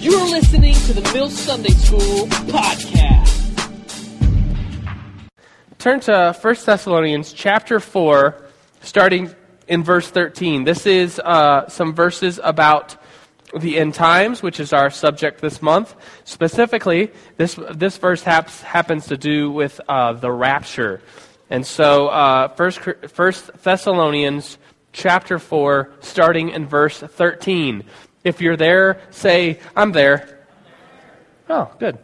You're listening to the Mill Sunday School Podcast. Turn to First Thessalonians chapter 4, starting in verse 13. This is some verses about the end times, which is our subject this month. Specifically, this verse happens to do with the rapture. And so, First Thessalonians chapter 4, starting in verse 13. If you're there, say, I'm there. Oh, good.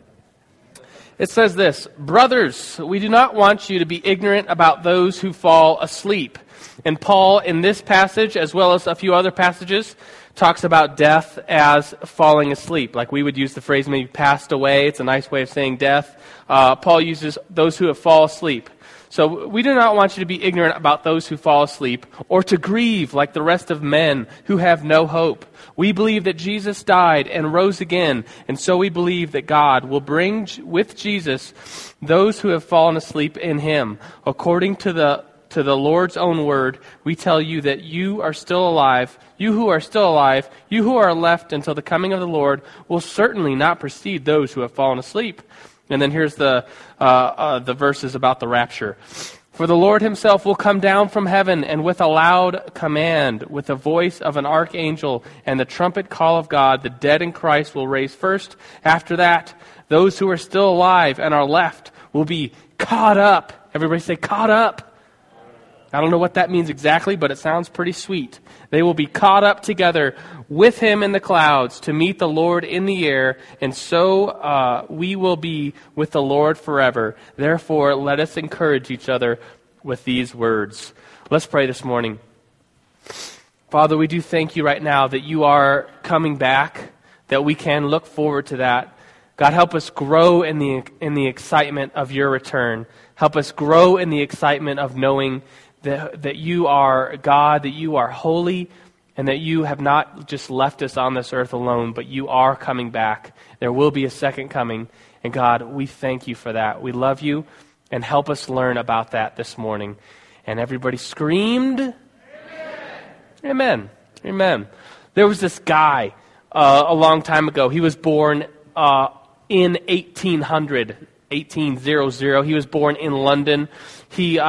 It says this: Brothers, we do not want you to be ignorant about those who fall asleep. And Paul, in this passage, as well as a few other passages, talks about death as falling asleep. Like we would use the phrase maybe passed away. It's a nice way of saying death. Paul uses those who have fallen asleep. So we do not want you to be ignorant about those who fall asleep, or to grieve like the rest of men who have no hope. We believe that Jesus died and rose again, and so we believe that God will bring with Jesus those who have fallen asleep in him. According to the Lord's own word, we tell you that you are still alive. You who are still alive, you who are left until the coming of the Lord, will certainly not precede those who have fallen asleep. And then here's the verses about the rapture. For the Lord himself will come down from heaven, and with a loud command, with the voice of an archangel, and the trumpet call of God, the dead in Christ will raise first. After that, those who are still alive and are left will be caught up. Everybody say, caught up. I don't know what that means exactly, but it sounds pretty sweet. They will be caught up together with him in the clouds to meet the Lord in the air, and so we will be with the Lord forever. Therefore, let us encourage each other with these words. Let's pray this morning. Father, we do thank you right now that you are coming back, that we can look forward to that. God, help us grow in the excitement of your return. Help us grow in the excitement of knowing that you are God, that you are holy, and that you have not just left us on this earth alone, but you are coming back. There will be a second coming, and God, we thank you for that. We love you, and help us learn about that this morning. And everybody screamed, Amen. Amen. Amen. There was this guy a long time ago. He was born in 1800, 1800. He was born in London. He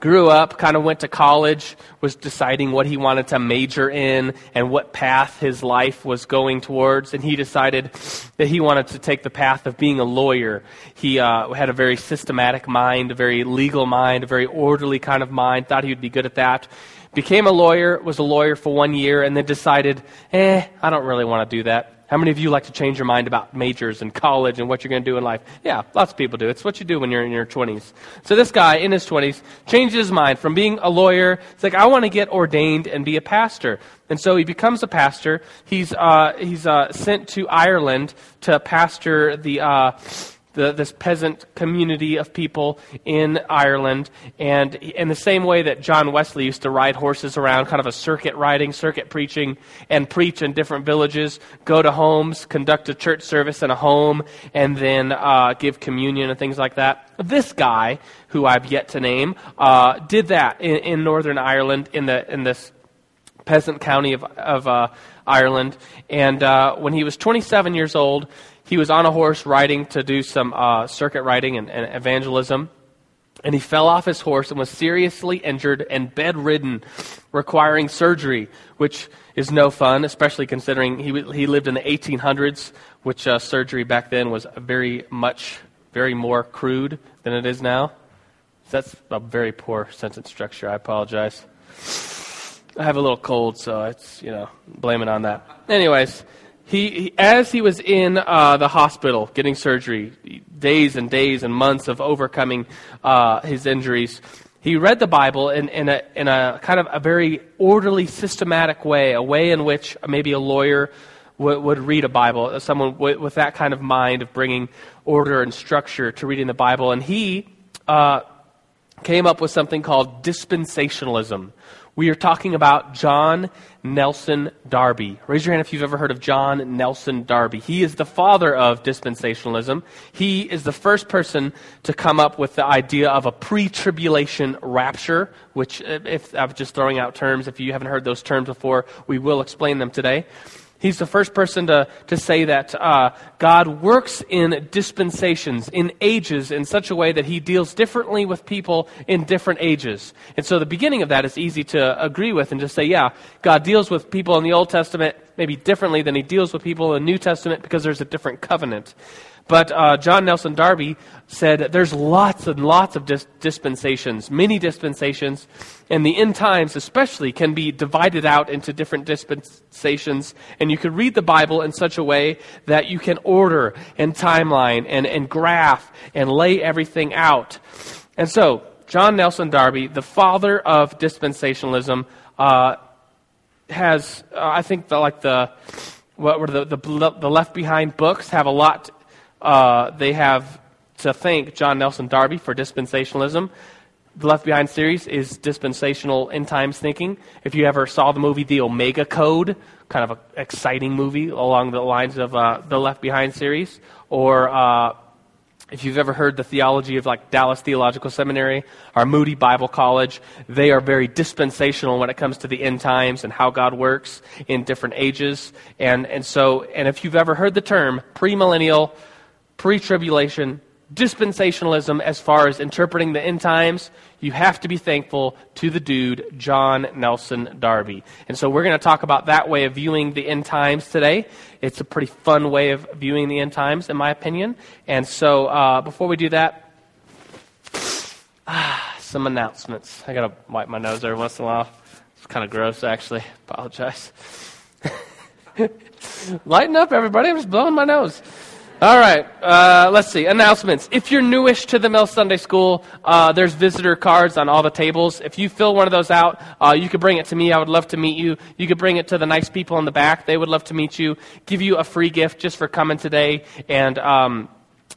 grew up, kind of went to college, was deciding what he wanted to major in and what path his life was going towards, and he decided that he wanted to take the path of being a lawyer. He had a very systematic mind, a very legal mind, a very orderly kind of mind, thought he would be good at that. Became a lawyer, was a lawyer for 1 year, and then decided, I don't really want to do that. How many of you like to change your mind about majors and college and what you're going to do in life? Yeah, lots of people do. It's what you do when you're in your 20s. So this guy in his 20s changes his mind from being a lawyer. It's like, I want to get ordained and be a pastor. And so he becomes a pastor. He's sent to Ireland to pastor this peasant community of people in Ireland, and in the same way that John Wesley used to ride horses around, kind of a circuit riding, circuit preaching, and preach in different villages, go to homes, conduct a church service in a home, and then give communion and things like that. This guy, who I've yet to name, did that in Northern Ireland in this peasant county of Ireland, and when he was 27 years old, he was on a horse riding to do some circuit riding and evangelism, and he fell off his horse and was seriously injured and bedridden, requiring surgery, which is no fun, especially considering he lived in the 1800s, which surgery back then was very more crude than it is now. That's a very poor sentence structure. I apologize. I have a little cold, so it's, blame it on that. Anyways, as he was in the hospital getting surgery, days and days and months of overcoming his injuries, he read the Bible in a kind of a very orderly, systematic way, a way in which maybe a lawyer would read a Bible, someone with that kind of mind of bringing order and structure to reading the Bible. And he came up with something called dispensationalism. We are talking about John Nelson Darby. Raise your hand if you've ever heard of John Nelson Darby. He is the father of dispensationalism. He is the first person to come up with the idea of a pre-tribulation rapture, which, if I'm just throwing out terms, if you haven't heard those terms before, we will explain them today. He's the first person to say that God works in dispensations, in ages, in such a way that he deals differently with people in different ages. And so the beginning of that is easy to agree with and just say, yeah, God deals with people in the Old Testament maybe differently than he deals with people in the New Testament because there's a different covenant. But John Nelson Darby said there's lots and lots of dispensations, many dispensations, and the end times especially can be divided out into different dispensations, and you can read the Bible in such a way that you can order and timeline and graph and lay everything out. And so, John Nelson Darby, the father of dispensationalism, has, I think, the Left Behind books have a lot. They have to thank John Nelson Darby for dispensationalism. The Left Behind series is dispensational end times thinking. If you ever saw the movie The Omega Code, kind of an exciting movie along the lines of the Left Behind series, or if you've ever heard the theology of like Dallas Theological Seminary or Moody Bible College, they are very dispensational when it comes to the end times and how God works in different ages. And if you've ever heard the term premillennial, pre-tribulation, dispensationalism as far as interpreting the end times, you have to be thankful to the dude, John Nelson Darby. And so we're going to talk about that way of viewing the end times today. It's a pretty fun way of viewing the end times, in my opinion. And so before we do that, some announcements. I got to wipe my nose every once in a while. It's kind of gross, actually. Apologize. Lighten up, everybody. I'm just blowing my nose. All right, let's see. Announcements. If you're newish to the Mill Sunday School, there's visitor cards on all the tables. If you fill one of those out, you could bring it to me. I would love to meet you. You could bring it to the nice people in the back. They would love to meet you, give you a free gift just for coming today. And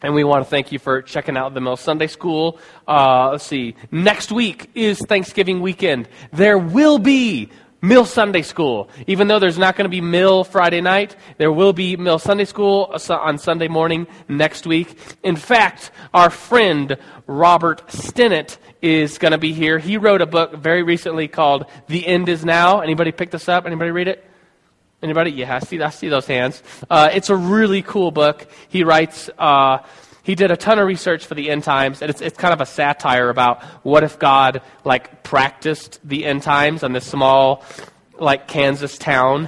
we want to thank you for checking out the Mill Sunday School. Let's see. Next week is Thanksgiving weekend. There will be Mill Sunday School. Even though there's not going to be Mill Friday night, there will be Mill Sunday School on Sunday morning next week. In fact, our friend Robert Stinnett is going to be here. He wrote a book very recently called The End Is Now. Anybody pick this up? Anybody read it? Anybody? Yeah, I see those hands. It's a really cool book. He writes... He did a ton of research for the end times, and it's kind of a satire about what if God like practiced the end times on this small like Kansas town,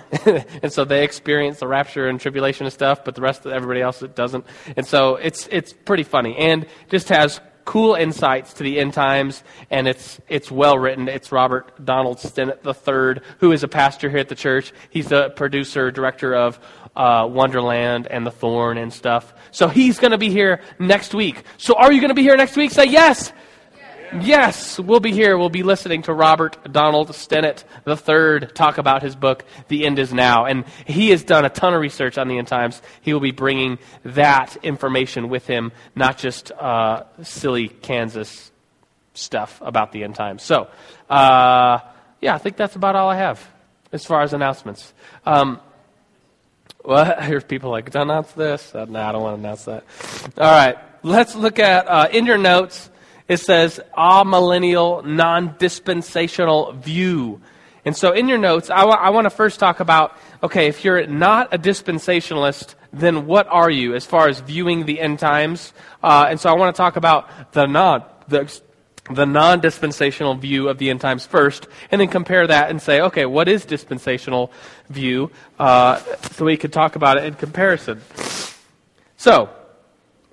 and so they experience the rapture and tribulation and stuff, but the rest of everybody else it doesn't. And so it's pretty funny and just has cool insights to the end times, and it's well written. It's Robert Donald Stinnett III, who is a pastor here at the church. He's the producer, director of Wonderland and the Thorn and stuff. So he's going to be here next week. So are you going to be here next week? Say yes. Yes. Yes, we'll be here. We'll be listening to Robert Donald Stinnett III talk about his book, The End Is Now. And he has done a ton of research on the end times. He will be bringing that information with him, not just silly Kansas stuff about the end times. So, yeah, I think that's about all I have as far as announcements. Well, I hear people like, don't announce this. No, I don't want to announce that. All right, let's look at, in your notes, it says, amillennial, non-dispensational view. And so in your notes, I want to first talk about, okay, if you're not a dispensationalist, then what are you as far as viewing the end times? And so I want to talk about the non-dispensational view of the end times first, and then compare that and say, okay, what is dispensational view? So we could talk about it in comparison. So,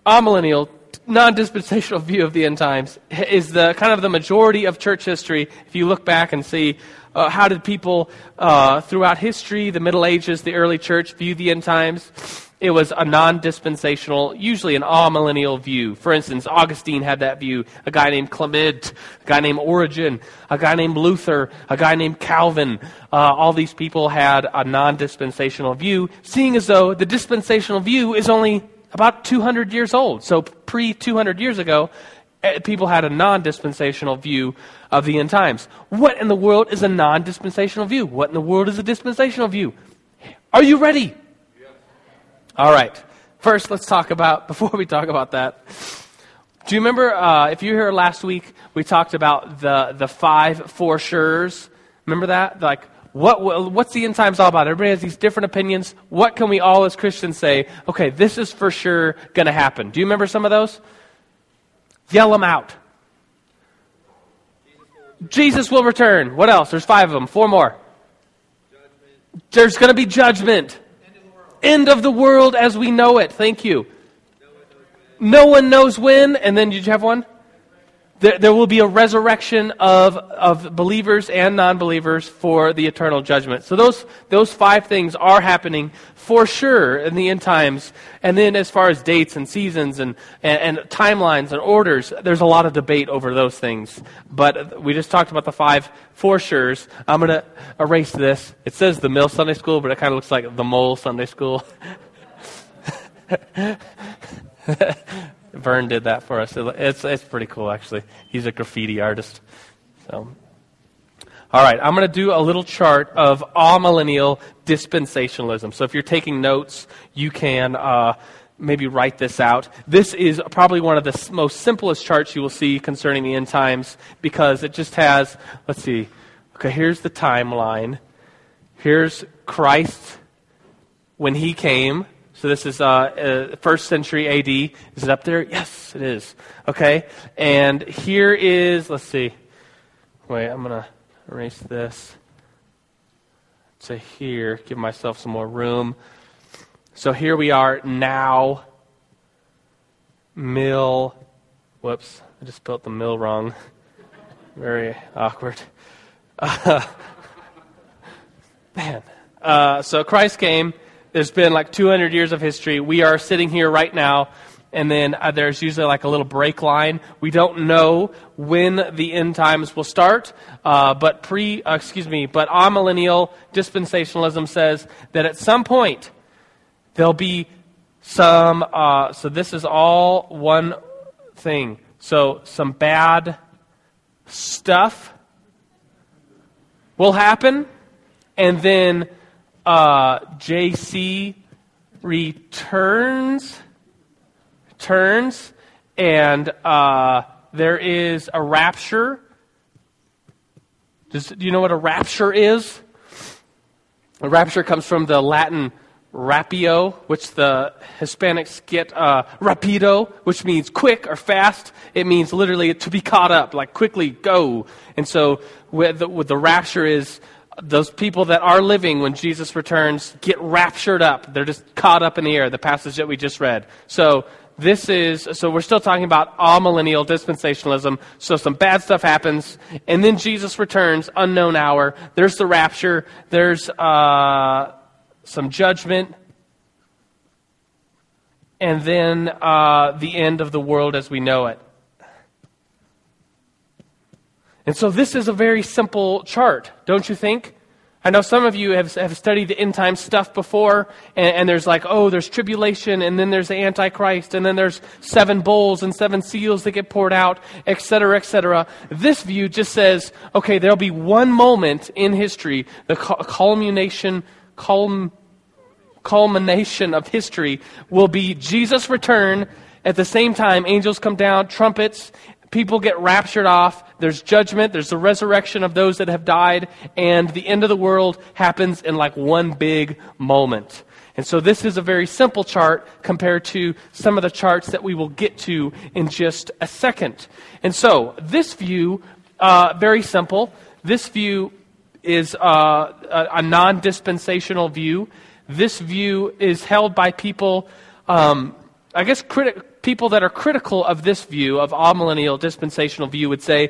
amillennial, non-dispensational view of the end times is the kind of the majority of church history. If you look back and see how did people throughout history, the Middle Ages, the early church view the end times, it was a non-dispensational, usually an amillennial view. For instance, Augustine had that view. A guy named Clement, a guy named Origen, a guy named Luther, a guy named Calvin. All these people had a non-dispensational view, seeing as though the dispensational view is only about 200 years old. So pre-200 years ago, people had a non-dispensational view of the end times. What in the world is a non-dispensational view? What in the world is a dispensational view? Are you ready? All right. First, let's talk about, before we talk about that, do you remember, if you were here last week, we talked about the five for sures. Remember that? Like, What's the end times all about? Everybody has these different opinions. What can we all as Christians say, okay, this is for sure going to happen? Do you remember some of those? Yell them out. Jesus will return. What else? There's 5 of them. 4 more. Judgment. There's going to be judgment. End of the world as we know it. Thank you. No one knows when. And then did you have one? There will be a resurrection of believers and non-believers for the eternal judgment. So those 5 things are happening for sure in the end times. And then as far as dates and seasons and timelines and orders, there's a lot of debate over those things. But we just talked about the 5 for sures. I'm going to erase this. It says the Mill Sunday School, but it kind of looks like the Mole Sunday School. Vern did that for us. It's pretty cool, actually. He's a graffiti artist. So, all right, I'm going to do a little chart of amillennial dispensationalism. So if you're taking notes, you can maybe write this out. This is probably one of the most simplest charts you will see concerning the end times because it just has, let's see. Okay, here's the timeline. Here's Christ when he came. So this is 1st century A.D. Is it up there? Yes, it is. Okay. And here is, let's see. Wait, I'm going to erase this to here. Give myself some more room. So here we are now. Mill. Whoops, I just spelled the mill wrong. Very awkward. Man. So Christ came. There's been like 200 years of history. We are sitting here right now, and then there's usually like a little break line. We don't know when the end times will start, but amillennial dispensationalism says that at some point there'll be some. So this is all one thing. So some bad stuff will happen, and then. JC returns, and there is a rapture. Do you know what a rapture is? A rapture comes from the Latin rapio, which the Hispanics get rapido, which means quick or fast. It means literally to be caught up, like quickly go. And so with the rapture is... Those people that are living when Jesus returns get raptured up. They're just caught up in the air, the passage that we just read. So we're still talking about amillennial dispensationalism. So some bad stuff happens, and then Jesus returns, unknown hour. There's the rapture. There's some judgment. And then the end of the world as we know it. And so this is a very simple chart, don't you think? I know some of you have studied the end time stuff before, and there's like, there's tribulation, and then there's the Antichrist, and then there's 7 bowls and 7 seals that get poured out, et cetera, et cetera. This view just says, okay, there'll be one moment in history, the culmination of history will be Jesus' return. At the same time, angels come down, trumpets. People get raptured off, there's judgment, there's the resurrection of those that have died, and the end of the world happens in like one big moment. And so this is a very simple chart compared to some of the charts that we will get to in just a second. And so this view, very simple, this view is a non-dispensational view. This view is held by people, people that are critical of this view, of amillennial dispensational view, would say,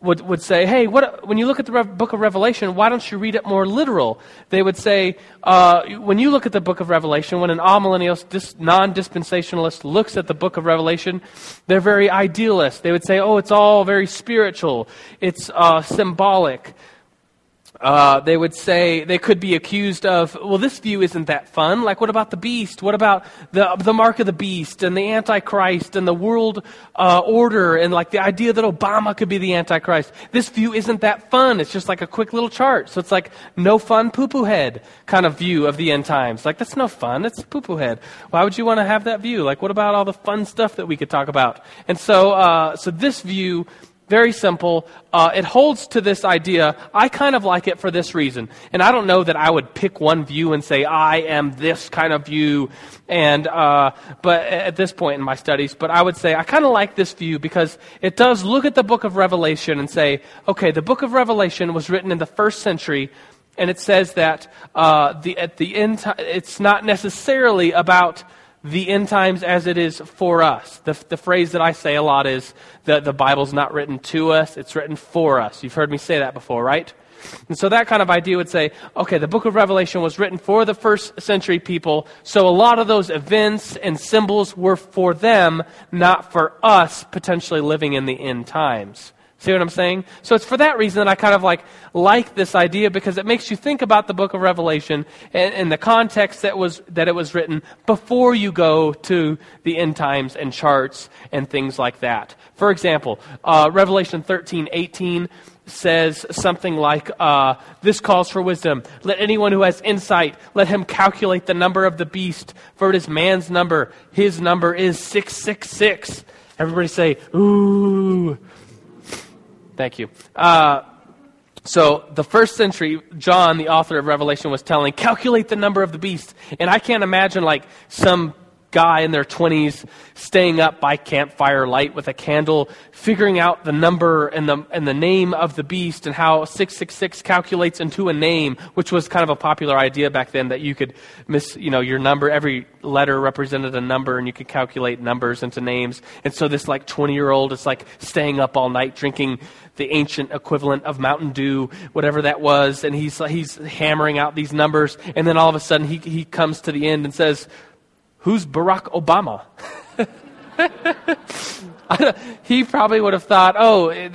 hey, when you look at the book of Revelation, why don't you read it more literal? They would say, when you look at the book of Revelation, when an amillennial non-dispensationalist looks at the book of Revelation, they're very idealist. They would say, it's all very spiritual. It's symbolic. They would say they could be accused of, this view isn't that fun. Like, what about the beast? What about the mark of the beast and the Antichrist and the world order and like the idea that Obama could be the Antichrist? This view isn't that fun. It's just like a quick little chart. So it's like no fun poo-poo head kind of view of the end times. Like, that's no fun. It's poo-poo head. Why would you want to have that view? Like, what about all the fun stuff that we could talk about? And so this view Very simple. It holds to this idea. I kind of like it for this reason. And I don't know that I would pick one view and say, I am this kind of view. And but at this point in my studies, but I would say, I kind of like this view because it does look at the book of Revelation and say, okay, the book of Revelation was written in the 1st century. And it says that it's not necessarily about the end times as it is for us. The phrase that I say a lot is that the Bible's not written to us, it's written for us. You've heard me say that before, right? And so that kind of idea would say, okay, the book of Revelation was written for the 1st century people, so a lot of those events and symbols were for them, not for us potentially living in the end times. See what I'm saying? So it's for that reason that I kind of like this idea, because it makes you think about the book of Revelation and the context that it was written before you go to the end times and charts and things like that. For example, Revelation 13:18 says something like, this calls for wisdom. Let anyone who has insight, let him calculate the number of the beast, for it is man's number. His number is 666. Everybody say, ooh. Thank you. So the 1st century, John, the author of Revelation, was telling, calculate the number of the beast. And I can't imagine some guy in their 20s staying up by campfire light with a candle, figuring out the number and the name of the beast and how 666 calculates into a name, which was kind of a popular idea back then, that you could your number, every letter represented a number, and you could calculate numbers into names. And so this 20-year-old is staying up all night drinking the ancient equivalent of Mountain Dew, whatever that was, and he's hammering out these numbers, and then all of a sudden he comes to the end and says, who's Barack Obama? He probably would have thought,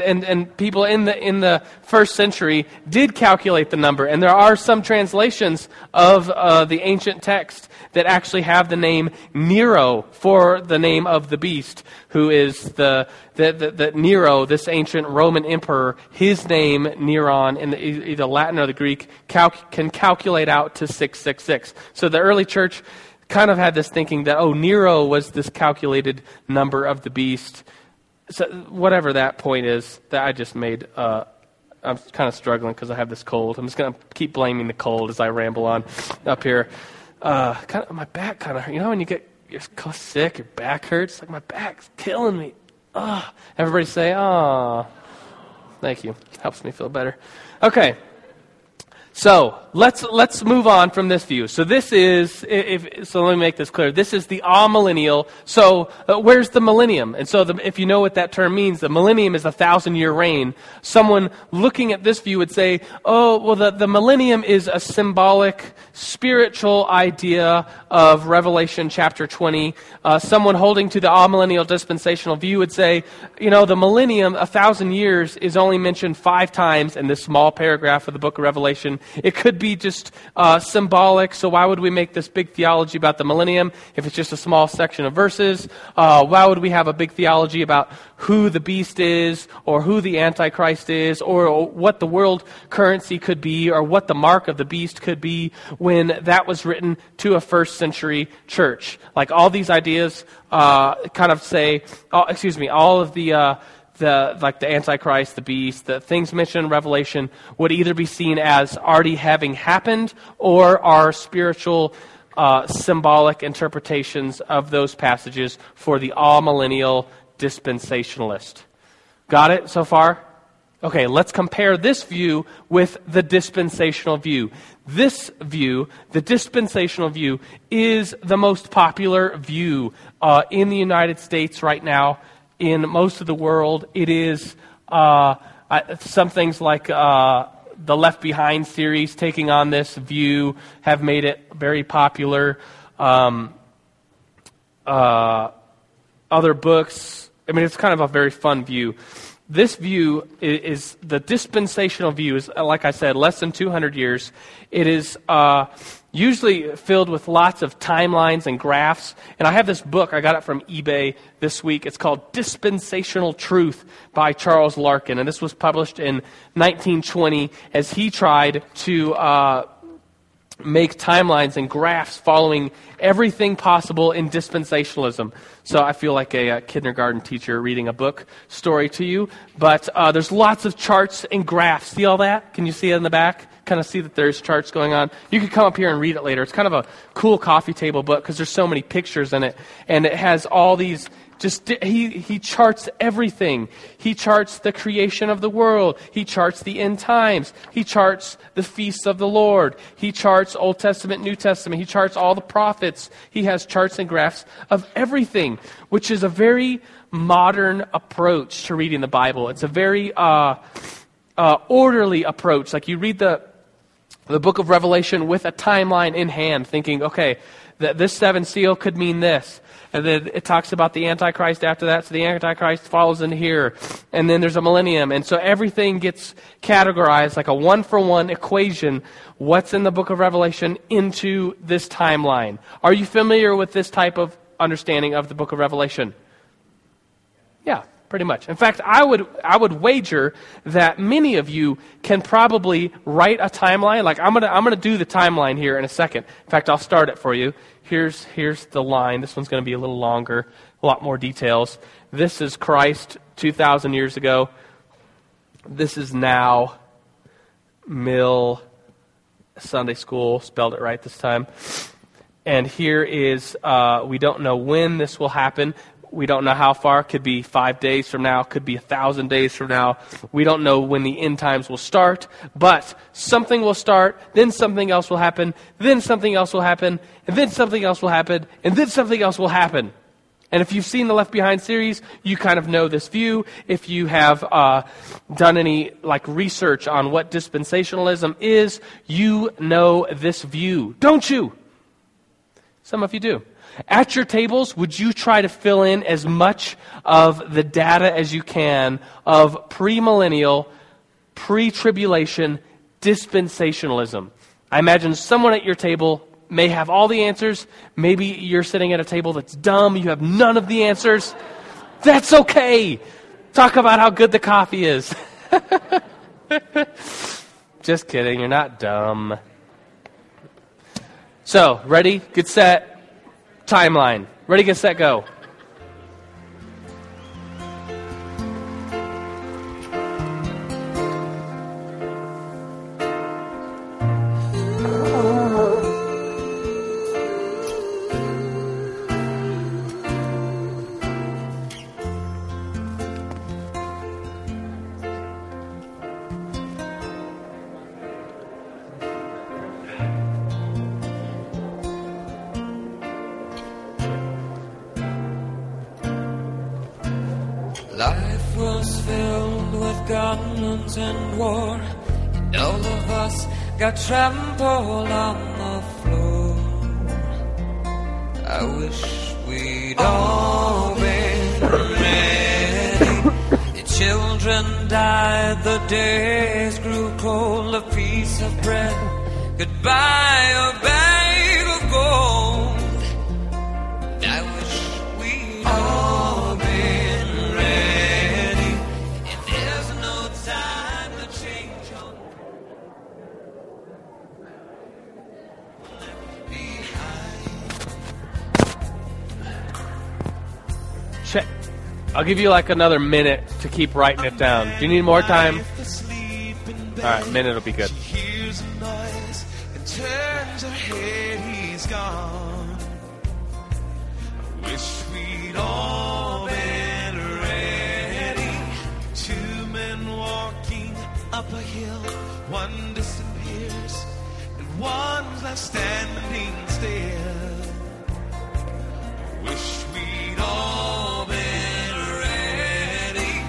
and people in the 1st century did calculate the number. And there are some translations of the ancient text that actually have the name Nero for the name of the beast, who is the Nero, this ancient Roman emperor. His name, Neron, in either Latin or the Greek, can calculate out to 666. So the early church kind of had this thinking that, Nero was this calculated number of the beast. So whatever that point is that I just made, I'm kind of struggling because I have this cold. I'm just going to keep blaming the cold as I ramble on up here. My back kind of hurt. You know when you're sick, your back hurts? My back's killing me. Everybody say, oh. Thank you. Helps me feel better. Okay. So let's move on from this view. So this is, let me make this clear. This is the amillennial. So where's the millennium? And so if you know what that term means, the millennium is 1,000-year reign. Someone looking at this view would say, the millennium is a symbolic, spiritual idea of Revelation chapter 20. Someone holding to the amillennial dispensational view would say, the millennium, 1,000 years, is only mentioned 5 times in this small paragraph of the book of Revelation. It could be just symbolic, so why would we make this big theology about the millennium if it's just a small section of verses? Why would we have a big theology about who the beast is, or who the Antichrist is, or what the world currency could be, or what the mark of the beast could be, when that was written to a 1st century church? All these ideas kind of say, all of the the Antichrist, the beast, the things mentioned in Revelation would either be seen as already having happened or are spiritual symbolic interpretations of those passages for the all-millennial dispensationalist. Got it so far? Okay, let's compare this view with the dispensational view. This view, the dispensational view, is the most popular view in the United States right now. In most of the world, it is some things like the Left Behind series taking on this view have made it very popular. Other books, it's kind of a very fun view. This view is the dispensational view is, like I said, less than 200 years. It is usually filled with lots of timelines and graphs. And I have this book. I got it from eBay this week. It's called Dispensational Truth by Charles Larkin. And this was published in 1920 as he tried to make timelines and graphs following everything possible in dispensationalism. So I feel like a kindergarten teacher reading a book story to you. But there's lots of charts and graphs. See all that? Can you see it in the back? Kind of see that there's charts going on. You can come up here and read it later. It's kind of a cool coffee table book because there's so many pictures in it. And it has all these... He charts everything. He charts the creation of the world. He charts the end times. He charts the feasts of the Lord. He charts Old Testament, New Testament. He charts all the prophets. He has charts and graphs of everything, which is a very modern approach to reading the Bible. It's a very orderly approach. Like you read the book of Revelation with a timeline in hand, thinking, okay, this seventh seal could mean this. And then it talks about the Antichrist after that. So the Antichrist follows in here. And then there's a millennium. And so everything gets categorized like a one-for-one equation. What's in the book of Revelation into this timeline? Are you familiar with this type of understanding of the book of Revelation? Yeah, pretty much. In fact, I would wager that many of you can probably write a timeline. Like I'm gonna do the timeline here in a second. In fact, I'll start it for you. Here's the line. This one's going to be a little longer, a lot more details. This is Christ 2,000 years ago. This is now. Mill Sunday School, spelled it right this time. And here is, we don't know when this will happen. We don't know how far. It could be 5 days from now. It could be 1,000 days from now. We don't know when the end times will start. But something will start. Then something else will happen. Then something else will happen. And then something else will happen. And then something else will happen. And if you've seen the Left Behind series, you kind of know this view. If you have done any research on what dispensationalism is, you know this view. Don't you? Some of you do. At your tables, would you try to fill in as much of the data as you can of premillennial, pre-tribulation dispensationalism? I imagine someone at your table may have all the answers. Maybe you're sitting at a table that's dumb. You have none of the answers. That's okay. Talk about how good the coffee is. Just kidding. You're not dumb. So, ready, get set. Timeline. Ready, get set, go. Life was filled with guns and war, and all of us got trampled on the floor. I wish we'd all been ready. The children died, the days grew cold, a piece of bread could buy a bag of gold. And I wish we'd all been. Check. I'll give you another minute to keep writing it down. Do you need more time? All right, a minute will be good. Two men walking up a hill, one disappears, and one's left standing still. I wish we'd all been ready.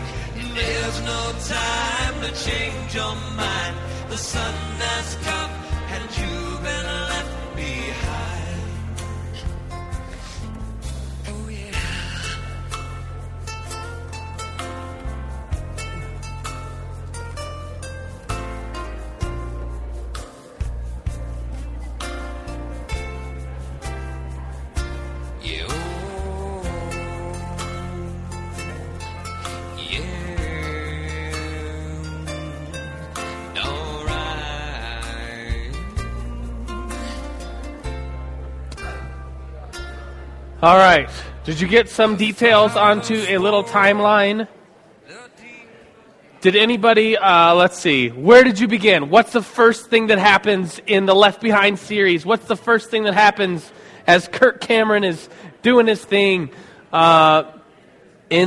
There's no time to change your mind. The sun has come and you've been left behind. Oh yeah. You. All right. Did you get some details onto a little timeline? Did anybody, let's see, where did you begin? What's the first thing that happens in the Left Behind series? What's the first thing that happens as Kirk Cameron is doing his thing in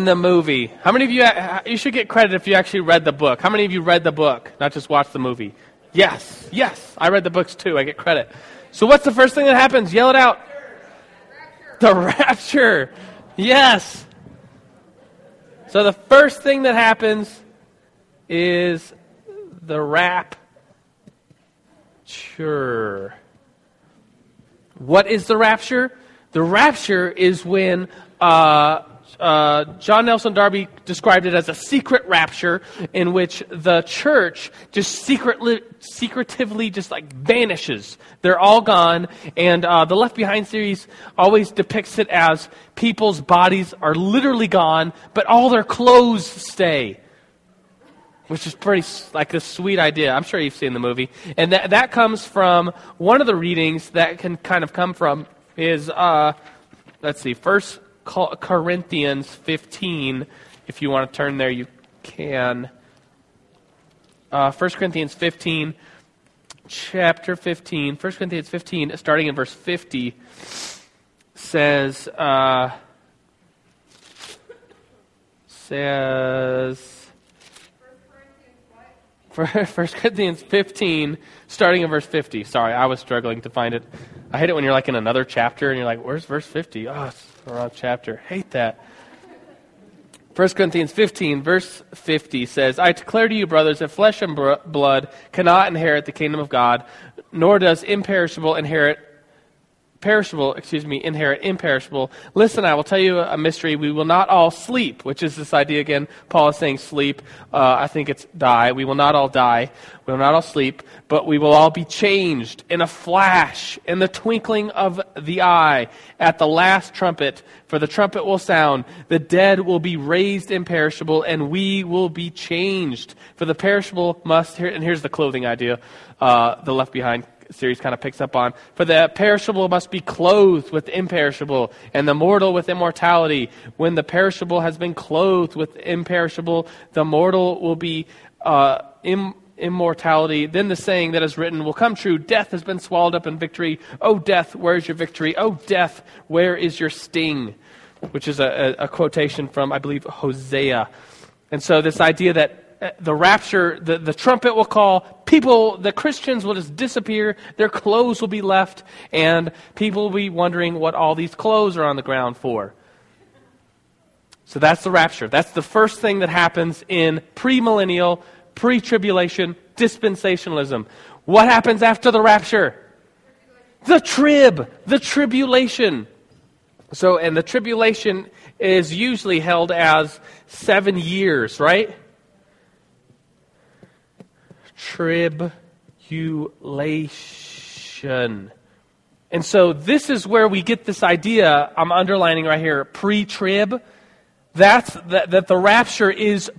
the movie? How many of you, you should get credit if you actually read the book. How many of you read the book, not just watch the movie? Yes, yes, I read the books too, I get credit. So what's the first thing that happens? Yell it out. The rapture, yes. So the first thing that happens is the rapture. What is the rapture? The rapture is when John Nelson Darby described it as a secret rapture in which the church just secretively just like vanishes. They're all gone, and the Left Behind series always depicts it as people's bodies are literally gone, but all their clothes stay. Which is pretty, like, a sweet idea. I'm sure you've seen the movie. And that comes from, one of the readings that can kind of come from is, let's see, First Corinthians 15. If you want to turn there, you can. First Corinthians 15, chapter 15. First Corinthians 15, starting in verse 50, says... 1 Corinthians 15, starting in verse 50. Sorry, I was struggling to find it. I hate it when you're like in another chapter and you're like, where's verse 50? Oh, it's the wrong chapter. Hate that. 1 Corinthians 15, verse 50 says, I declare to you, brothers, that flesh and blood cannot inherit the kingdom of God, nor does imperishable inherit imperishable. Listen, I will tell you a mystery. We will not all sleep, which is this idea again. Paul is saying sleep. I think it's die. We will not all die. We will not all sleep, but we will all be changed in a flash, in the twinkling of the eye, at the last trumpet. For the trumpet will sound, the dead will be raised imperishable, and we will be changed. For the perishable must, and here's the clothing idea, the Left Behind series kind of picks up on. For the perishable must be clothed with imperishable, and the mortal with immortality. When the perishable has been clothed with imperishable, the mortal will be immortality. Then the saying that is written will come true. Death has been swallowed up in victory. Oh, death, where is your victory? Oh, death, where is your sting? Which is a quotation from, I believe, Hosea. And so this idea that the rapture, the trumpet will call, people, the Christians will just disappear, their clothes will be left, and people will be wondering what all these clothes are on the ground for. So that's the rapture. That's the first thing that happens in premillennial, pre-tribulation, dispensationalism. What happens after the rapture? The tribulation. So, and the tribulation is usually held as 7 years, right? Tribulation. And so this is where we get this idea I'm underlining right here, pre-trib. That the rapture is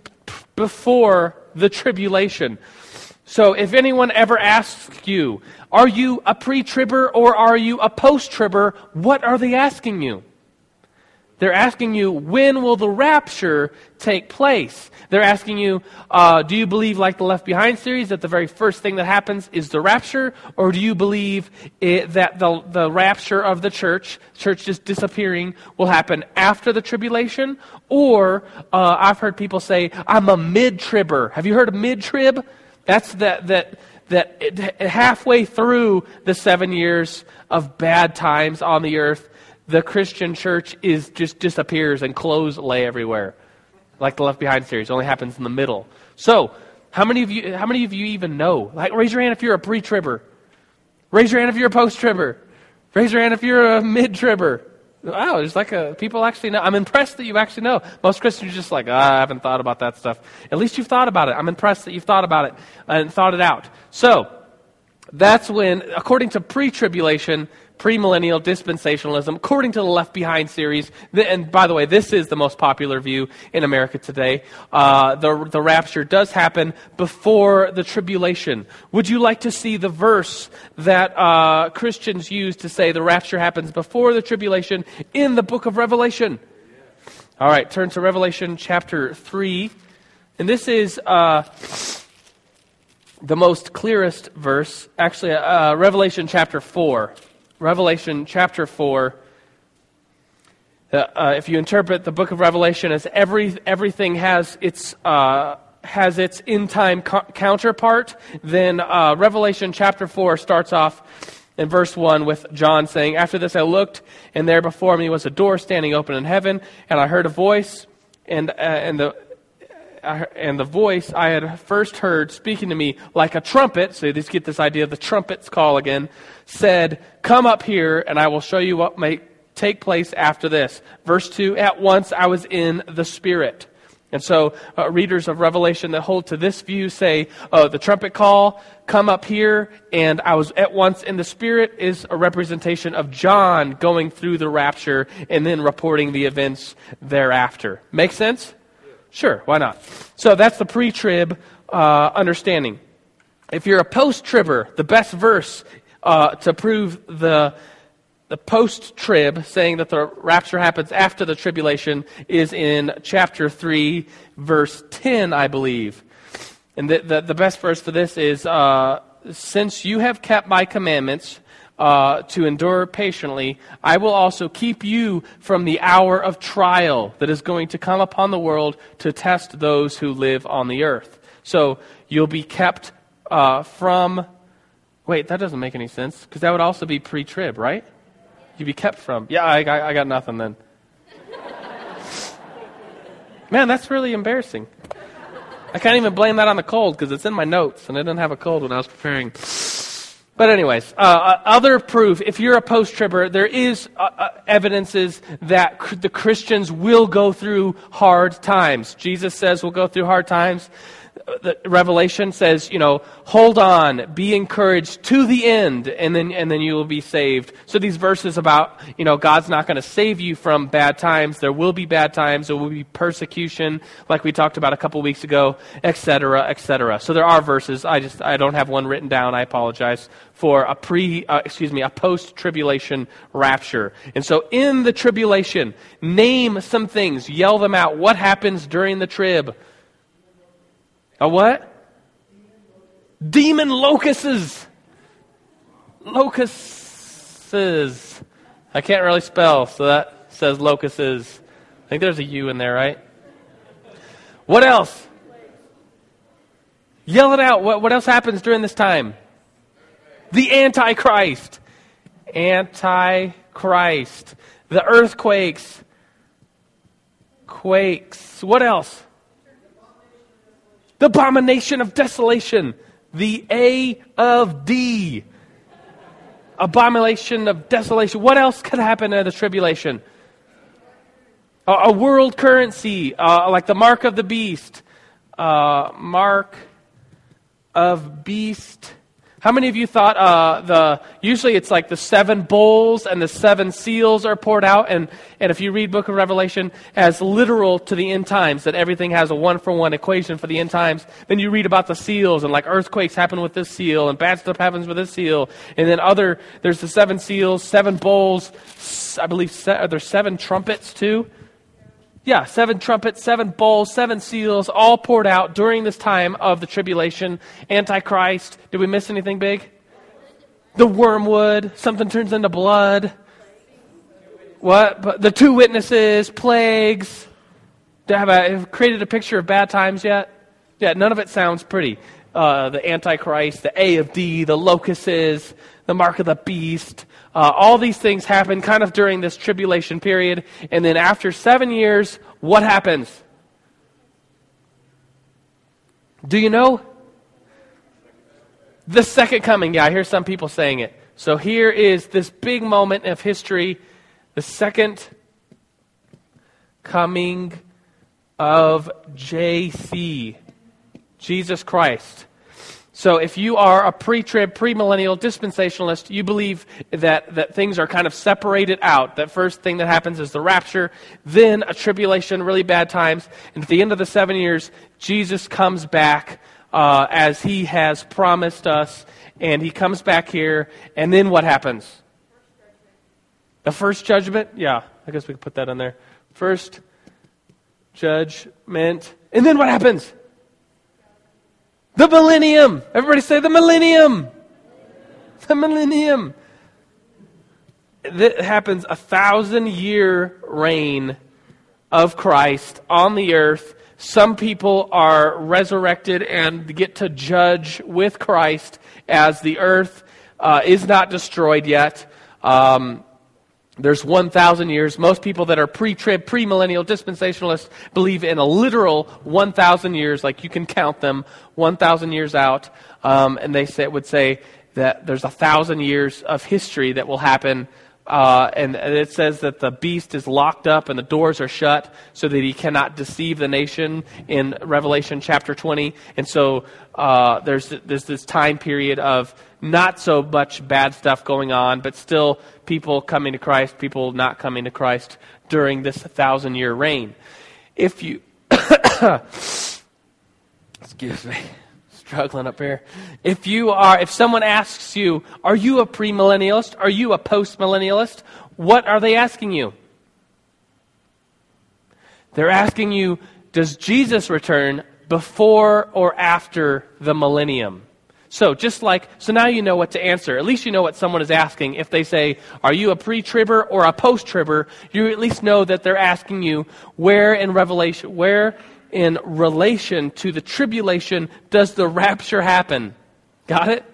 before the tribulation. So if anyone ever asks you, are you a pre-tribber or are you a post-tribber, what are they asking you? They're asking you, when will the rapture take place? They're asking you, do you believe, like the Left Behind series, that the very first thing that happens is the rapture? Or do you believe that the rapture of the church just disappearing, will happen after the tribulation? Or I've heard people say, I'm a mid-tribber. Have you heard of mid-trib? That's that halfway through the 7 years of bad times on the earth, the Christian church is just disappears and clothes lay everywhere. Like the Left Behind series, it only happens in the middle. So, how many of you even know? Like, raise your hand if you're a pre-tribber. Raise your hand if you're a post-tribber. Raise your hand if you're a mid-tribber. Wow, there's like people actually know. I'm impressed that you actually know. Most Christians are just like, I haven't thought about that stuff. At least you've thought about it. I'm impressed that you've thought about it and thought it out. So, that's when, according to pre-tribulation, premillennial dispensationalism, according to the Left Behind series. And by the way, this is the most popular view in America today. The rapture does happen before the tribulation. Would you like to see the verse that Christians use to say the rapture happens before the tribulation in the book of Revelation? All right, turn to Revelation chapter 3. And this is the most clearest verse. Actually, Revelation chapter 4. Revelation chapter 4, if you interpret the book of Revelation as everything has its end-time counterpart, then Revelation chapter 4 starts off in verse 1 with John saying, "After this I looked, and there before me was a door standing open in heaven, and I heard a voice, and the voice I had first heard speaking to me like a trumpet," so you get this idea of the trumpet's call again, "said, 'Come up here, and I will show you what may take place after this.'" Verse 2, "At once I was in the Spirit." And so readers of Revelation that hold to this view say, oh, the trumpet call, "Come up here, and I was at once in the Spirit," is a representation of John going through the rapture and then reporting the events thereafter. Make sense? Sure, why not? So that's the pre-trib understanding. If you're a post-tribber, the best verse to prove the post-trib, saying that the rapture happens after the tribulation, is in chapter 3, verse 10, I believe. And the best verse for this is, "Since you have kept my commandments to endure patiently, I will also keep you from the hour of trial that is going to come upon the world to test those who live on the earth." So you'll be kept from... Wait, that doesn't make any sense, because that would also be pre-trib, right? You'd be kept from... Yeah, I got nothing then. Man, that's really embarrassing. I can't even blame that on the cold, because it's in my notes, and I didn't have a cold when I was preparing... But anyways, other proof, if you're a post-tribber, there is evidences that the Christians will go through hard times. Jesus says we'll go through hard times. The Revelation says, you know, hold on, be encouraged to the end, and then you will be saved. So these verses about, you know, God's not going to save you from bad times. There will be bad times. There will be persecution, like we talked about a couple weeks ago, etc., etc. So there are verses. I don't have one written down. I apologize for a post-tribulation rapture. And so in the tribulation, name some things, yell them out. What happens during the trib? A what? Demon locusts. Locusts. I can't really spell, so that says locusts. I think there's a U in there, right? What else? Yell it out. What else happens during this time? The Antichrist. Antichrist. The earthquakes. Quakes. What else? The abomination of desolation. The A of D. Abomination of desolation. What else could happen in the tribulation? A world currency, like the mark of the beast. Mark of beast. How many of you thought usually it's like the 7 bowls and the 7 seals are poured out, and if you read Book of Revelation as literal to the end times, that everything has a 1-for-1 equation for the end times, then you read about the seals and like earthquakes happen with this seal and bad stuff happens with this seal, and then there's the 7 seals, 7 bowls, I believe are there 7 trumpets too? Yeah, 7 trumpets, 7 bowls, 7 seals, all poured out during this time of the tribulation. Antichrist. Did we miss anything big? The wormwood. Something turns into blood. What? The 2 witnesses, plagues. Have I created a picture of bad times yet? Yeah, none of it sounds pretty. The Antichrist, the A of D, the locusts, the mark of the beast. All these things happen kind of during this tribulation period. And then after 7 years, what happens? Do you know? The second coming. Yeah, I hear some people saying it. So here is this big moment of history. The second coming of JC, Jesus Christ. So if you are a pre-trib, pre-millennial dispensationalist, you believe that things are kind of separated out. That first thing that happens is the rapture, then a tribulation, really bad times, and at the end of the 7 years, Jesus comes back as he has promised us, and he comes back here, and then what happens? The first judgment? Yeah, I guess we could put that on there. First judgment. And then what happens? The millennium. Everybody say the millennium. The millennium. That happens, 1,000-year reign of Christ on the earth. Some people are resurrected and get to judge with Christ as the earth is not destroyed yet. There's 1,000 years. Most people that are pre-trib, pre-millennial dispensationalists believe in a literal 1,000 years, like you can count them, 1,000 years out. And they would say that there's 1,000 years of history that will happen. And it says that the beast is locked up and the doors are shut so that he cannot deceive the nation in Revelation chapter 20. And so there's this time period of not so much bad stuff going on, but still people coming to Christ, people not coming to Christ during this 1,000-year reign. If you... Excuse me. Struggling up here. If someone asks you, are you a premillennialist? Are you a postmillennialist? What are they asking you? They're asking you, does Jesus return before or after the millennium? So now you know what to answer. At least you know what someone is asking. If they say, are you a pre-tribber or a post-tribber? You at least know that they're asking you where in relation to the tribulation does the rapture happen? Got it?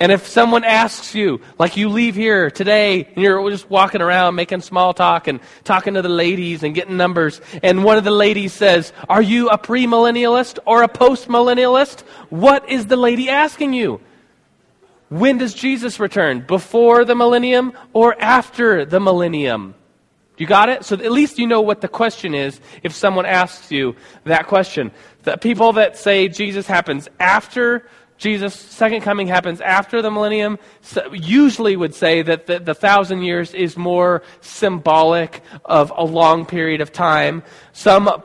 And if someone asks you, like you leave here today, and you're just walking around making small talk and talking to the ladies and getting numbers, and one of the ladies says, are you a premillennialist or a postmillennialist? What is the lady asking you? When does Jesus return? Before the millennium or after the millennium? You got it? So at least you know what the question is if someone asks you that question. The people that say Jesus happens after Jesus' second coming happens after the millennium usually would say that the 1,000 years is more symbolic of a long period of time. Some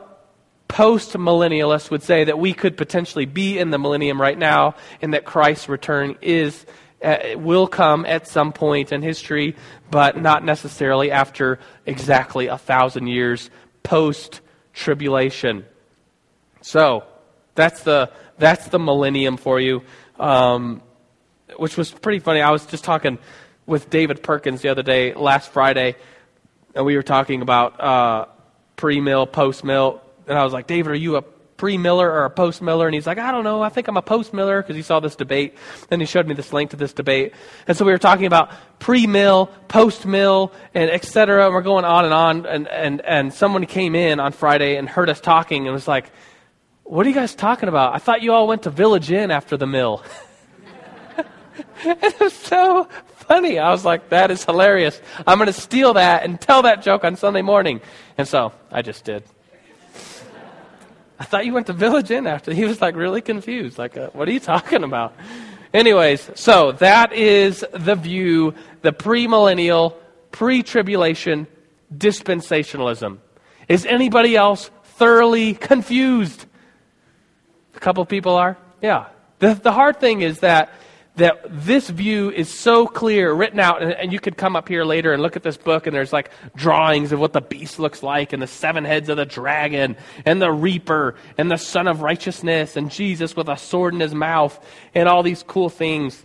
post-millennialists would say that we could potentially be in the millennium right now and that Christ's return will come at some point in history, but not necessarily after exactly 1,000 years post-tribulation. So that's the millennium for you, which was pretty funny. I was just talking with David Perkins the other day, last Friday, and we were talking about pre-mill, post-mill, and I was like, David, are you a pre-miller or a post-miller? And he's like, I don't know, I think I'm a post-miller, because he saw this debate. Then he showed me this link to this debate. And so we were talking about pre-mill, post-mill, and et cetera, and we're going on. And someone came in on Friday and heard us talking and was like, what are you guys talking about? I thought you all went to Village Inn after the mill. It was so funny. I was like, that is hilarious. I'm going to steal that and tell that joke on Sunday morning. And so I just did. I thought you went to Village Inn after. He was like really confused. Like, what are you talking about? Anyways, so that is the view, the premillennial, pre-tribulation dispensationalism. Is anybody else thoroughly confused? A couple people are. Yeah. The hard thing is that this view is so clear, written out, and you could come up here later and look at this book, and there's like drawings of what the beast looks like, and the seven heads of the dragon, and the reaper, and the son of righteousness, and Jesus with a sword in his mouth, and all these cool things.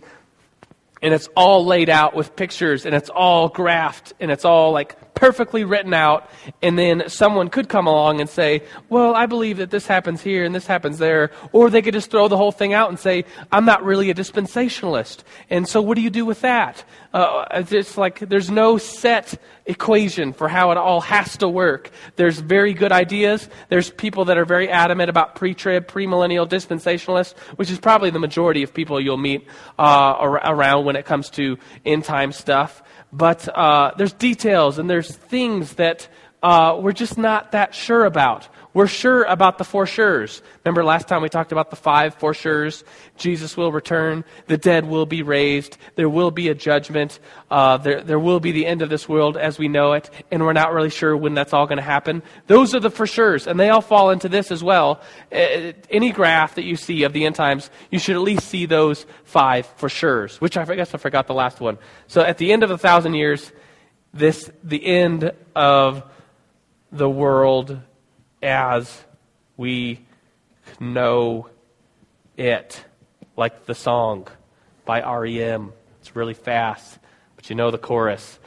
And it's all laid out with pictures, and it's all graphed, and it's all like perfectly written out. And then someone could come along and say, well, I believe that this happens here and this happens there. Or they could just throw the whole thing out and say, I'm not really a dispensationalist. And so what do you do with that? It's like there's no set equation for how it all has to work. There's very good ideas. There's people that are very adamant about pre-trib, premillennial dispensationalists, which is probably the majority of people you'll meet around when it comes to end-time stuff. But there's details and there's things that we're just not that sure about. We're sure about the four sures. Remember last time we talked about the five for sures. Jesus will return. The dead will be raised. There will be a judgment. There will be the end of this world as we know it. And we're not really sure when that's all going to happen. Those are the for sures. And they all fall into this as well. Any graph that you see of the end times, you should at least see those five for sures. Which I guess I forgot the last one. So at the end of 1,000 years, the end of the world as we know it, like the song by R.E.M. It's really fast, but you know the chorus.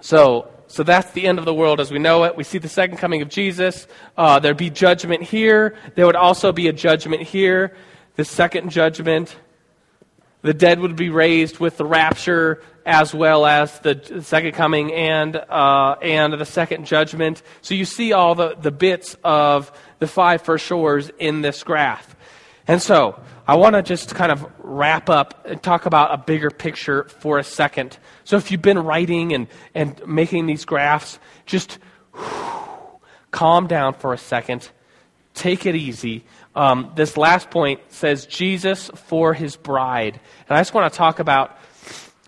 So that's the end of the world as we know it. We see the second coming of Jesus. There'd be judgment here. There would also be a judgment here. The second judgment. The dead would be raised with the rapture as well as the second coming and the second judgment. So you see all the bits of the five for sures in this graph. And so I want to just kind of wrap up and talk about a bigger picture for a second. So if you've been writing and making these graphs, just calm down for a second. Take it easy. This last point says Jesus for his bride. And I just want to talk about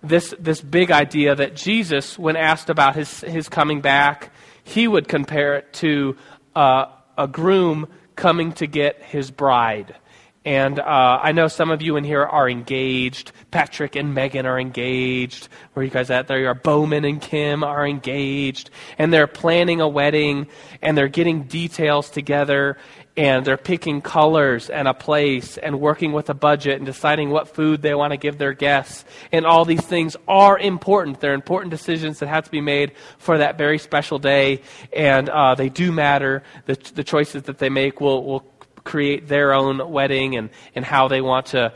this big idea that Jesus, when asked about his coming back, he would compare it to a groom coming to get his bride. And I know some of you in here are engaged. Patrick and Megan are engaged. Where are you guys at? There you are. Bowman and Kim are engaged. And they're planning a wedding. And they're getting details together. And they're picking colors and a place and working with a budget and deciding what food they want to give their guests. And all these things are important. They're important decisions that have to be made for that very special day. And they do matter. The choices that they make will create their own wedding and how they want to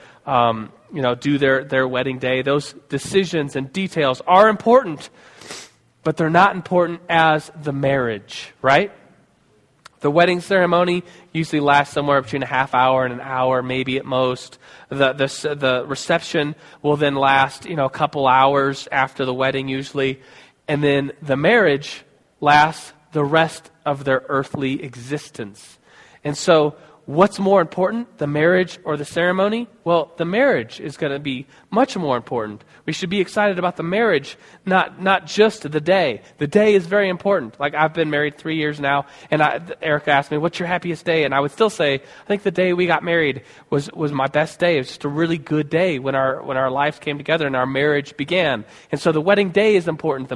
do their wedding day. Those decisions and details are important, but they're not important as the marriage, right? The wedding ceremony usually lasts somewhere between a half hour and an hour, maybe at most. The reception will then last, a couple hours after the wedding usually. And then the marriage lasts the rest of their earthly existence. And so what's more important, the marriage or the ceremony? Well, the marriage is going to be much more important. We should be excited about the marriage, not just the day. The day is very important. Like, I've been married 3 years now, and Eric asked me, what's your happiest day? And I would still say, I think the day we got married was my best day. It was just a really good day when our lives came together and our marriage began. And so the wedding day is important,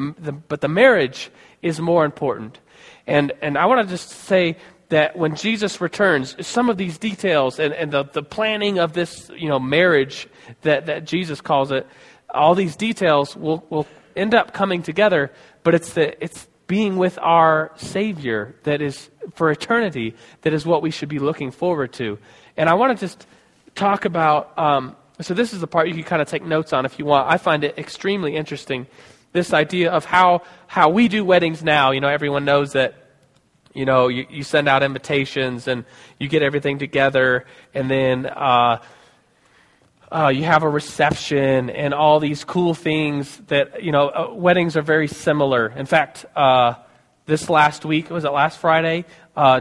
but the marriage is more important. And I want to just say that when Jesus returns, some of these details and the planning of this, marriage that Jesus calls it, all these details will end up coming together, but it's being with our Savior that is for eternity, that is what we should be looking forward to. And I want to just talk about, so this is the part you can kind of take notes on if you want. I find it extremely interesting, this idea of how we do weddings now. Everyone knows that you send out invitations and you get everything together, and then you have a reception and all these cool things that, weddings are very similar. In fact, this last week, was it last Friday?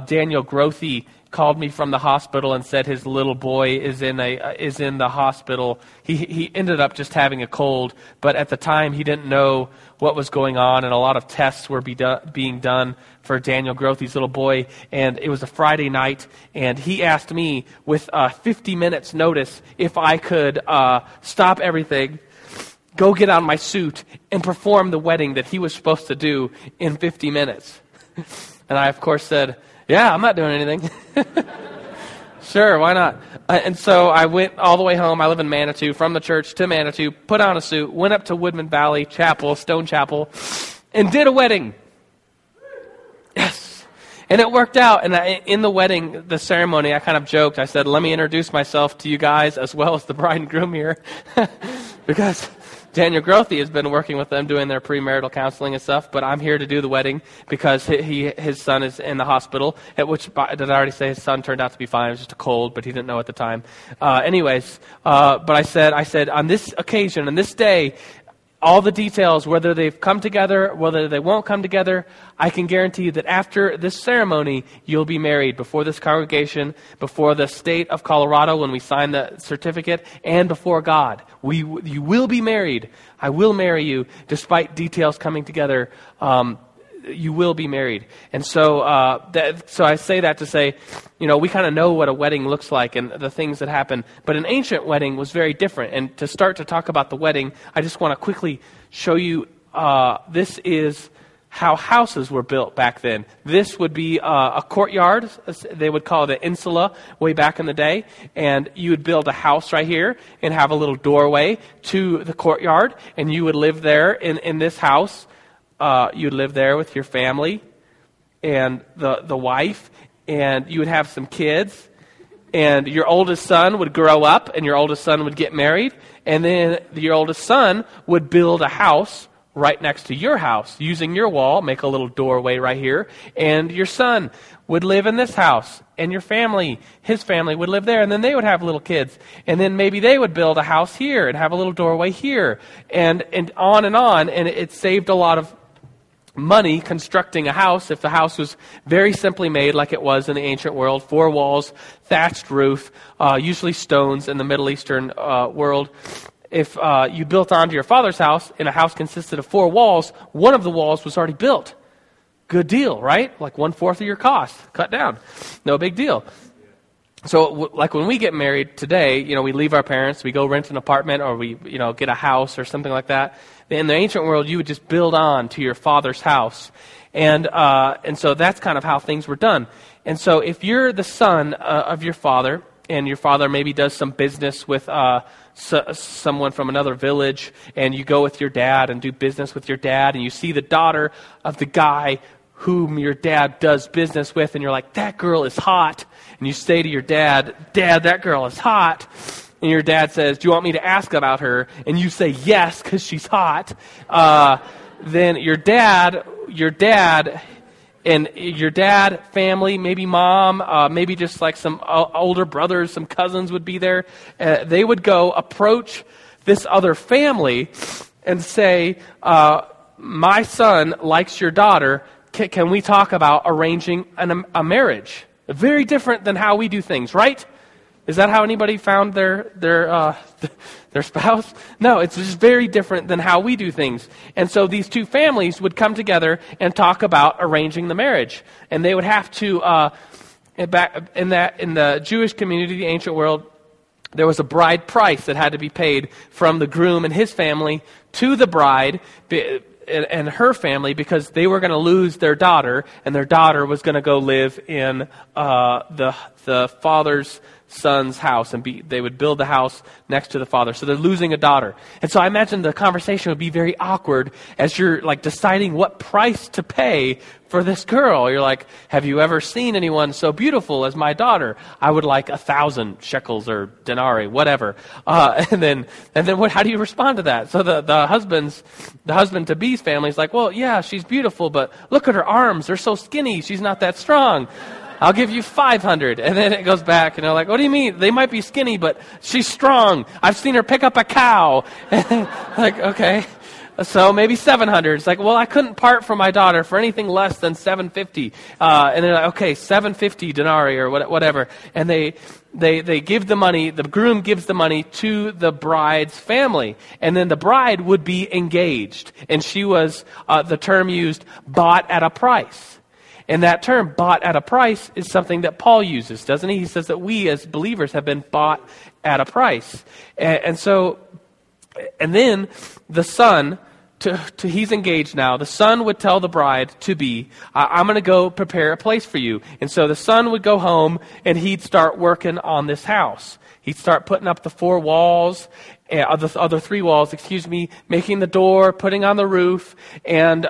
Daniel Grothe called me from the hospital and said his little boy is in the hospital. He ended up just having a cold, but at the time he didn't know what was going on, and a lot of tests were being done for Daniel Grothy's little boy. And it was a Friday night, and he asked me with 50 minutes notice if I could stop everything, go get on my suit, and perform the wedding that he was supposed to do in 50 minutes. And I, of course, said, yeah, I'm not doing anything. Sure, why not? And so I went all the way home. I live in Manitou, from the church to Manitou, put on a suit, went up to Woodman Valley Chapel, Stone Chapel, and did a wedding. Yes. And it worked out. And in the wedding, the ceremony, I kind of joked. I said, let me introduce myself to you guys as well as the bride and groom here. Because Daniel Grothe has been working with them, doing their premarital counseling and stuff, but I'm here to do the wedding because his son is in the hospital, at which, did I already say his son turned out to be fine? It was just a cold, but he didn't know at the time. But I said, on this occasion, on this day, all the details, whether they've come together, whether they won't come together. I can guarantee you that after this ceremony, you'll be married before this congregation, before the state of Colorado when we sign the certificate, and before God. You will be married. I will marry you, despite details coming together. You will be married. And so so I say that to say, you know, we kind of know what a wedding looks like and the things that happen. But an ancient wedding was very different. And to start to talk about the wedding, I just want to quickly show you this is how houses were built back then. This would be a courtyard. They would call it an insula way back in the day. And you would build a house right here and have a little doorway to the courtyard. And you would live there in this house. You'd live there with your family and the wife, and you would have some kids, and your oldest son would grow up, and your oldest son would get married, and then your oldest son would build a house right next to your house using your wall, make a little doorway right here, and your son would live in this house, and your family, his family, would live there, and then they would have little kids, and then maybe they would build a house here and have a little doorway here, and on and on, and it saved a lot of money constructing a house if the house was very simply made like it was in the ancient world. 4 walls, thatched roof, usually stones in the Middle Eastern world. If you built onto your father's house and a house consisted of 4 walls, one of the walls was already built. Good deal, right? Like 1/4 of your cost cut down. No big deal. So like when we get married today, you know, we leave our parents, we go rent an apartment, or we, you know, get a house or something like that. In the ancient world, you would just build on to your father's house. And so that's kind of how things were done. And so if you're the son of your father, and your father maybe does some business with someone from another village, and you go with your dad and do business with your dad, and you see the daughter of the guy whom your dad does business with, and you're like, that girl is hot. And you say to your dad, Dad, that girl is hot. And your dad says, do you want me to ask about her? And you say, yes, because she's hot. Then your dad, family, maybe mom, maybe just like some older brothers, some cousins would be there. They would go approach this other family and say, my son likes your daughter. Can we talk about arranging a marriage? Very different than how we do things, right? Is that how anybody found their spouse? No, it's just very different than how we do things. And so these two families would come together and talk about arranging the marriage. And they would have to, in the Jewish community, the ancient world, there was a bride price that had to be paid from the groom and his family to the bride and her family, because they were going to lose their daughter, and their daughter was going to go live in the father's son's house, and they would build the house next to the father. So they're losing a daughter. And so I imagine the conversation would be very awkward as you're like deciding what price to pay for this girl. You're like, have you ever seen anyone so beautiful as my daughter? I would like 1,000 shekels or denarii, whatever. And then what, how do you respond to that? So the husband-to-be's family's like, well, yeah, she's beautiful, but look at her arms. They're so skinny. She's not that strong. I'll give you 500. And then it goes back, and they're like, what do you mean? They might be skinny, but she's strong. I've seen her pick up a cow. Like, okay. So maybe 700. It's like, well, I couldn't part from my daughter for anything less than 750. And they're like, okay, 750 denarii or whatever. And they give the money. The groom gives the money to the bride's family. And then the bride would be engaged. And she was, the term used, bought at a price. And that term, bought at a price, is something that Paul uses, doesn't he? He says that we as believers have been bought at a price. And then the son, he's engaged now. The son would tell the bride to be, I'm going to go prepare a place for you. And so the son would go home, and he'd start working on this house. He'd start putting up the 4 walls, the other 3 walls, making the door, putting on the roof, and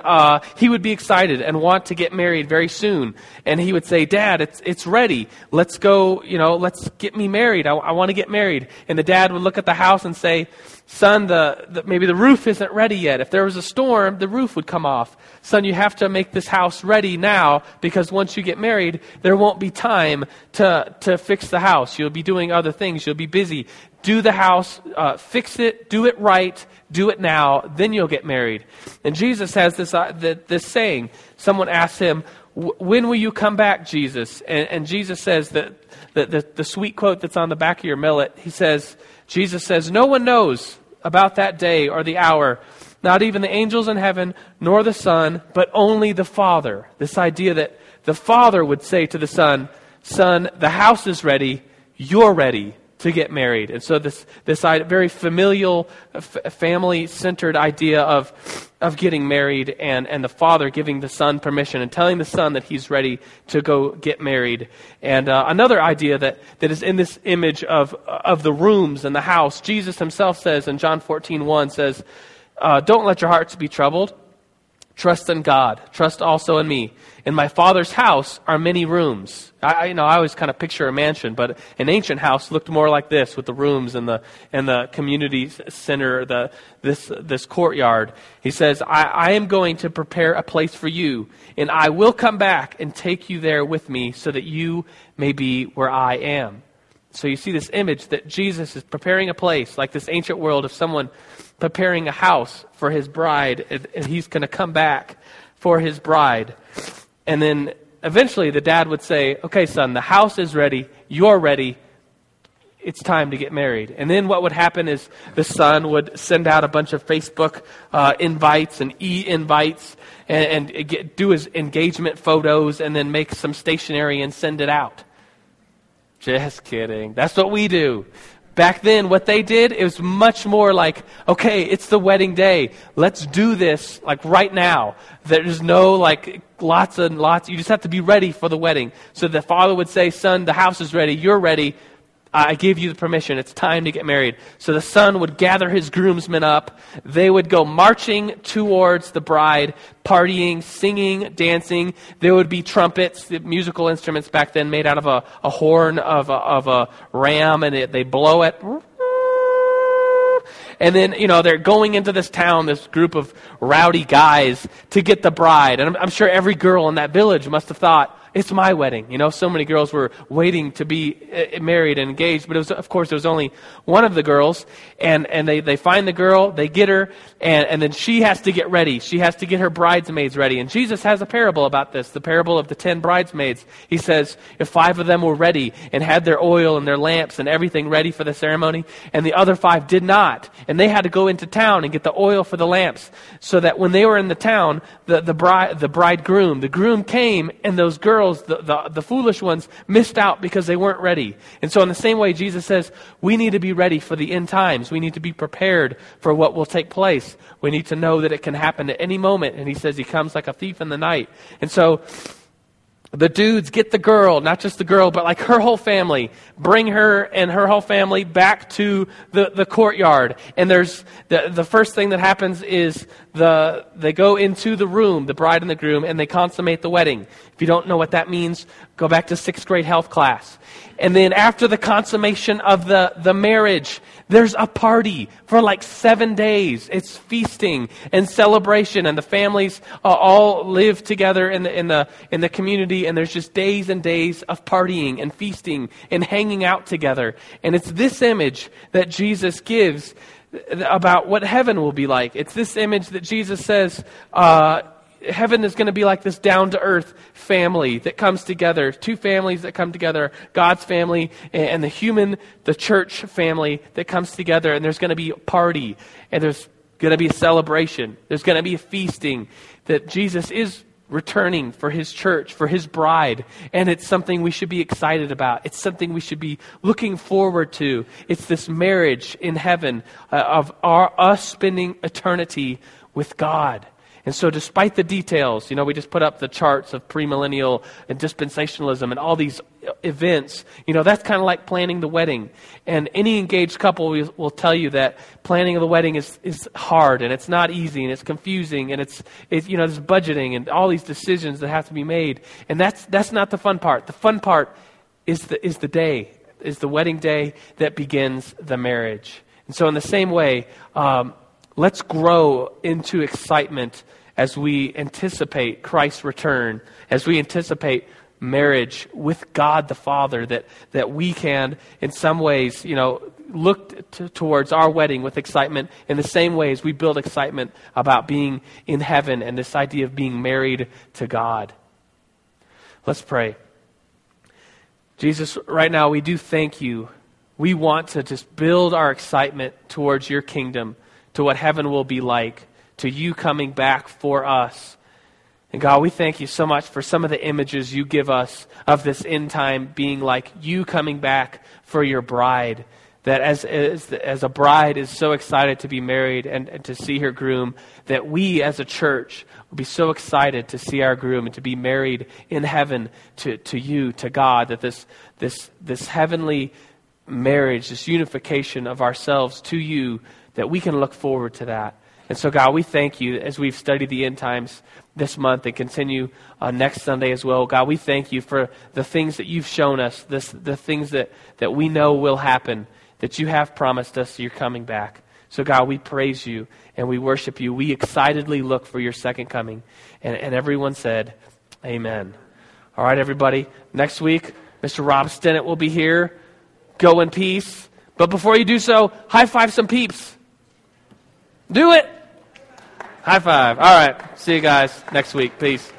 he would be excited and want to get married very soon. And he would say, Dad, it's ready. Let's go, let's get me married. I want to get married. And the dad would look at the house and say, Son, maybe the roof isn't ready yet. If there was a storm, the roof would come off. Son, you have to make this house ready now, because once you get married, there won't be time to fix the house. You'll be doing other things. You'll be busy. do the house, fix it, do it right, do it now, then you'll get married. And Jesus has this saying. Someone asks him, when will you come back, Jesus? And Jesus says that the sweet quote that's on the back of your millet, Jesus says, no one knows about that day or the hour, not even the angels in heaven, nor the Son, but only the Father. This idea that the Father would say to the Son, Son, the house is ready, you're ready to get married. And so this very familial, family-centered idea of getting married and the Father giving the Son permission and telling the Son that he's ready to go get married. And another idea that is in this image of the rooms and the house, Jesus himself says in John 14:1 says, don't let your hearts be troubled. Trust in God. Trust also in me. In my Father's house are many rooms. I always kind of picture a mansion, but an ancient house looked more like this, with the rooms and the community center, this courtyard. He says, I am going to prepare a place for you, and I will come back and take you there with me, so that you may be where I am. So you see this image that Jesus is preparing a place, like this ancient world of someone preparing a house for his bride, and he's going to come back for his bride. And then eventually the dad would say, okay, son, the house is ready, you're ready, it's time to get married. And then what would happen is the son would send out a bunch of Facebook invites and e-invites and do his engagement photos and then make some stationery and send it out. Just kidding. That's what we do. Back then, what they did, it was much more like, okay, it's the wedding day. Let's do this, like, right now. There's no, like, lots and lots. You just have to be ready for the wedding. So the father would say, son, the house is ready. You're ready. I give you the permission. It's time to get married. So the son would gather his groomsmen up. They would go marching towards the bride, partying, singing, dancing. There would be trumpets, the musical instruments back then made out of a horn of a ram, and they blow it. And then, they're going into this town, this group of rowdy guys, to get the bride. And I'm sure every girl in that village must have thought, it's my wedding. So many girls were waiting to be married and engaged, but it was only one of the girls, and they find the girl, they get her, and then she has to get ready. She has to get her bridesmaids ready. And Jesus has a parable about this, the parable of the 10 bridesmaids. He says, if 5 of them were ready and had their oil and their lamps and everything ready for the ceremony, and the other 5 did not, and they had to go into town and get the oil for the lamps, so that when they were in the town, the groom came, and those girls, the foolish ones, missed out because they weren't ready. And so in the same way, Jesus says, we need to be ready for the end times. We need to be prepared for what will take place. We need to know that it can happen at any moment. And he says he comes like a thief in the night. And so the dudes get the girl, not just the girl, but like her whole family, bring her and her whole family back to the courtyard. And there's the first thing that happens is they go into the room, the bride and the groom, and they consummate the wedding. If you don't know what that means, go back to 6th grade health class. And then after the consummation of the marriage, there's a party for like 7 days. It's feasting and celebration, and the families all live together in the community, and there's just days and days of partying and feasting and hanging out together. And it's this image that Jesus gives about what heaven will be like. It's this image that Jesus says, heaven is going to be like this down-to-earth family that comes together, 2 families that come together, God's family and the church family that comes together, and there's going to be a party, and there's going to be a celebration, there's going to be a feasting, that Jesus is returning for his church, for his bride, and it's something we should be excited about. It's something we should be looking forward to. It's this marriage in heaven of us spending eternity with God. And so despite the details, we just put up the charts of premillennial and dispensationalism and all these events, that's kind of like planning the wedding. And any engaged couple will tell you that planning the wedding is hard, and it's not easy, and it's confusing, and it's there's budgeting and all these decisions that have to be made. And that's not the fun part. The fun part is the day, is the wedding day that begins the marriage. And so in the same way, let's grow into excitement as we anticipate Christ's return, as we anticipate marriage with God the Father, that we can, in some ways, looked towards our wedding with excitement in the same way as we build excitement about being in heaven and this idea of being married to God. Let's pray. Jesus, right now we do thank you. We want to just build our excitement towards your kingdom, to what heaven will be like, to you coming back for us. And God, we thank you so much for some of the images you give us of this end time being like you coming back for your bride, that as a bride is so excited to be married and to see her groom, that we as a church will be so excited to see our groom and to be married in heaven to you, to God, that this heavenly marriage, this unification of ourselves to you, that we can look forward to that. And so, God, we thank you as we've studied the end times this month and continue next Sunday as well. God, we thank you for the things that you've shown us, the things that we know will happen, that you have promised us you're coming back. So, God, we praise you and we worship you. We excitedly look for your second coming. And everyone said, amen. All right, everybody. Next week, Mr. Rob Stinnett will be here. Go in peace. But before you do so, high five some peeps. Do it. High five. All right. See you guys next week. Peace.